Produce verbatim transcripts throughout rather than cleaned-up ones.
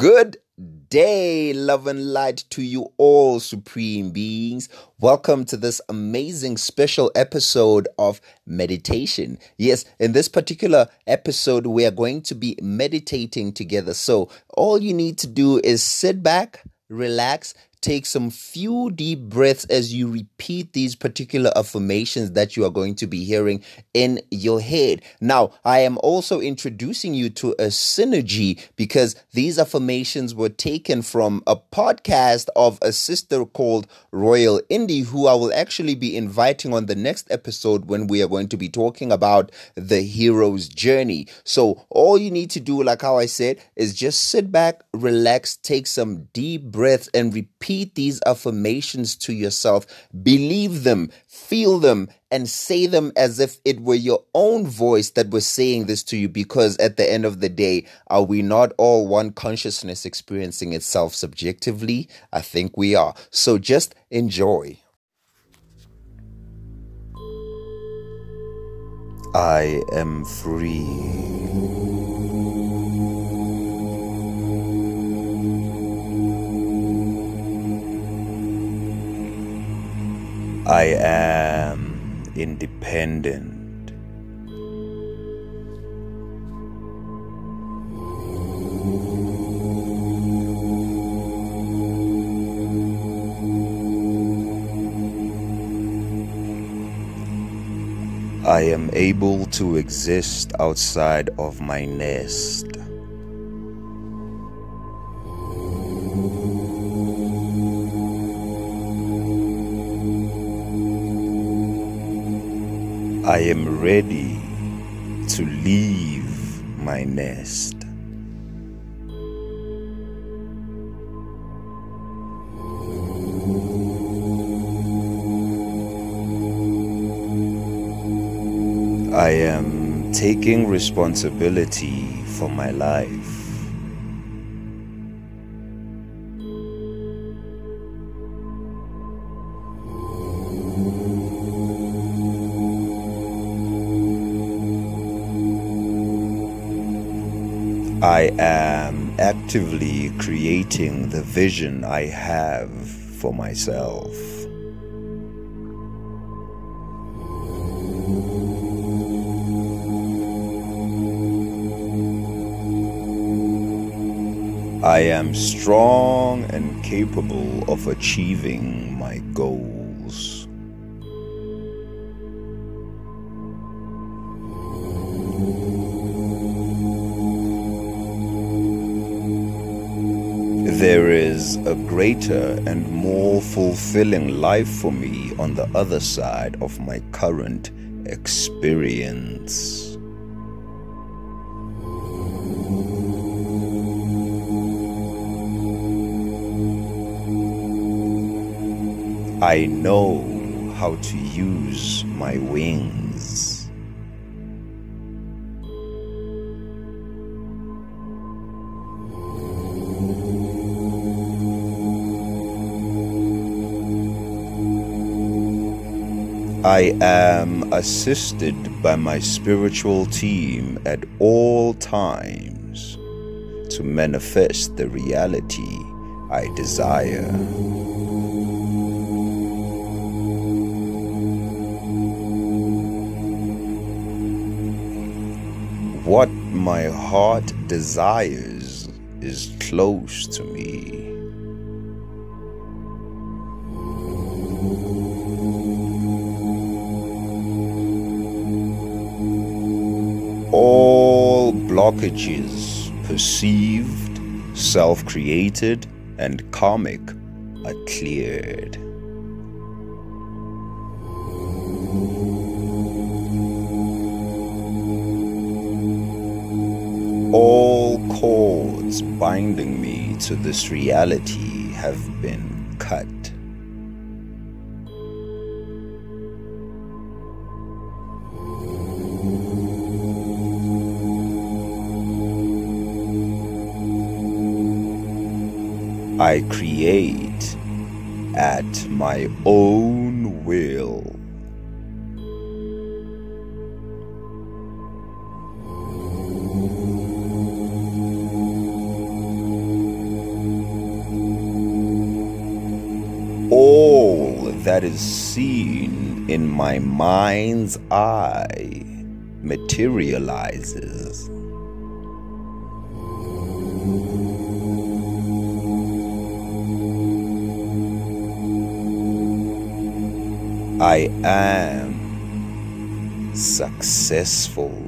Good day, love and light to you all, supreme beings. Welcome to this amazing special episode of meditation. Yes, in this particular episode, we are going to be meditating together. So all you need to do is sit back, relax, take some few deep breaths as you repeat these particular affirmations that you are going to be hearing in your head. Now, I am also introducing you to a synergy because these affirmations were taken from a podcast of a sister called Royal Indy, who I will actually be inviting on the next episode when we are going to be talking about the hero's journey. So all you need to do, like how I said, is just sit back, relax, take some deep breaths and repeat Repeat these affirmations to yourself, believe them, feel them, and say them as if it were your own voice that was saying this to you, because at the end of the day, are we not all one consciousness experiencing itself subjectively? I think we are. So just enjoy. I am free. I am independent. I am able to exist outside of my nest. I am ready to leave my nest. I am taking responsibility for my life. I am actively creating the vision I have for myself. I am strong and capable of achieving my goals. There is a greater and more fulfilling life for me on the other side of my current experience. I know how to use my wings. I am assisted by my spiritual team at all times to manifest the reality I desire. What my heart desires is close to me. All blockages, perceived, self-created, and karmic, are cleared. All cords binding me to this reality have been cut. I create at my own will. that is seen in my mind's eye materializes. I am successful.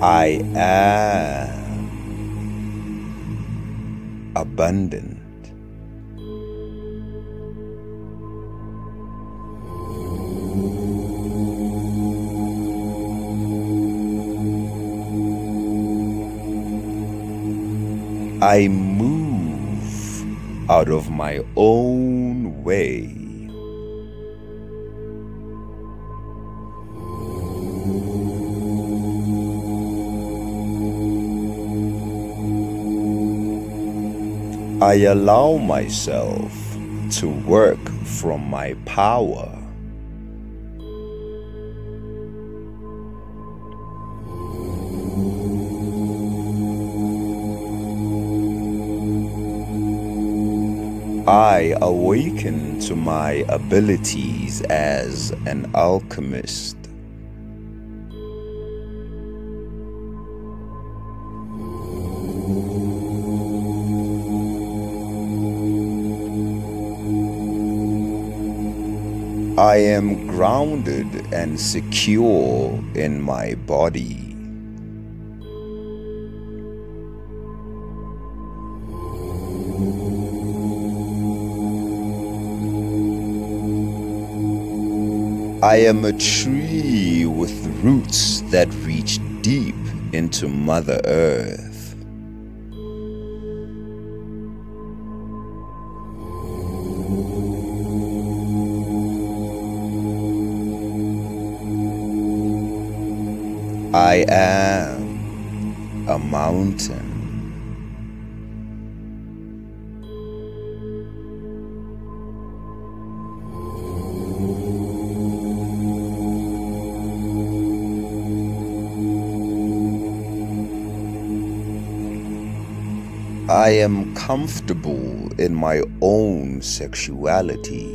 I am abundant. I move out of my own way. I allow myself to work from my power. I awaken to my abilities as an alchemist. I am grounded and secure in my body. I am a tree with roots that reach deep into Mother Earth. I am a mountain. I am comfortable in my own sexuality.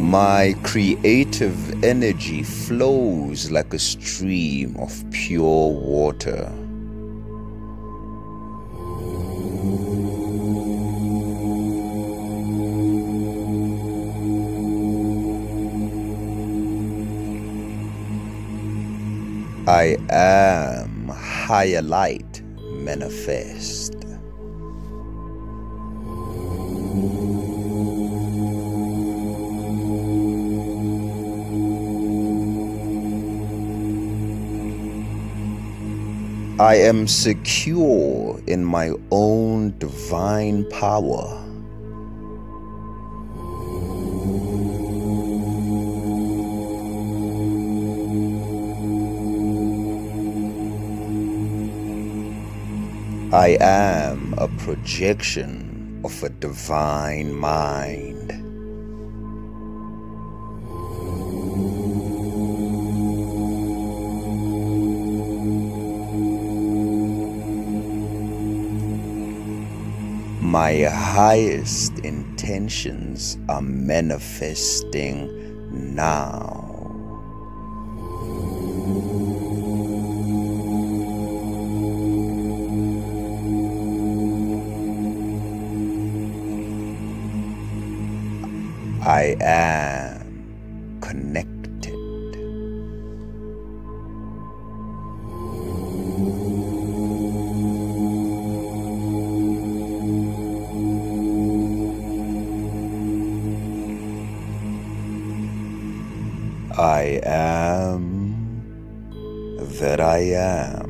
My creative energy flows like a stream of pure water. I am higher light manifest. I am secure in my own divine power. I am a projection of a divine mind. My highest intentions are manifesting now. I am connected. I am that I am.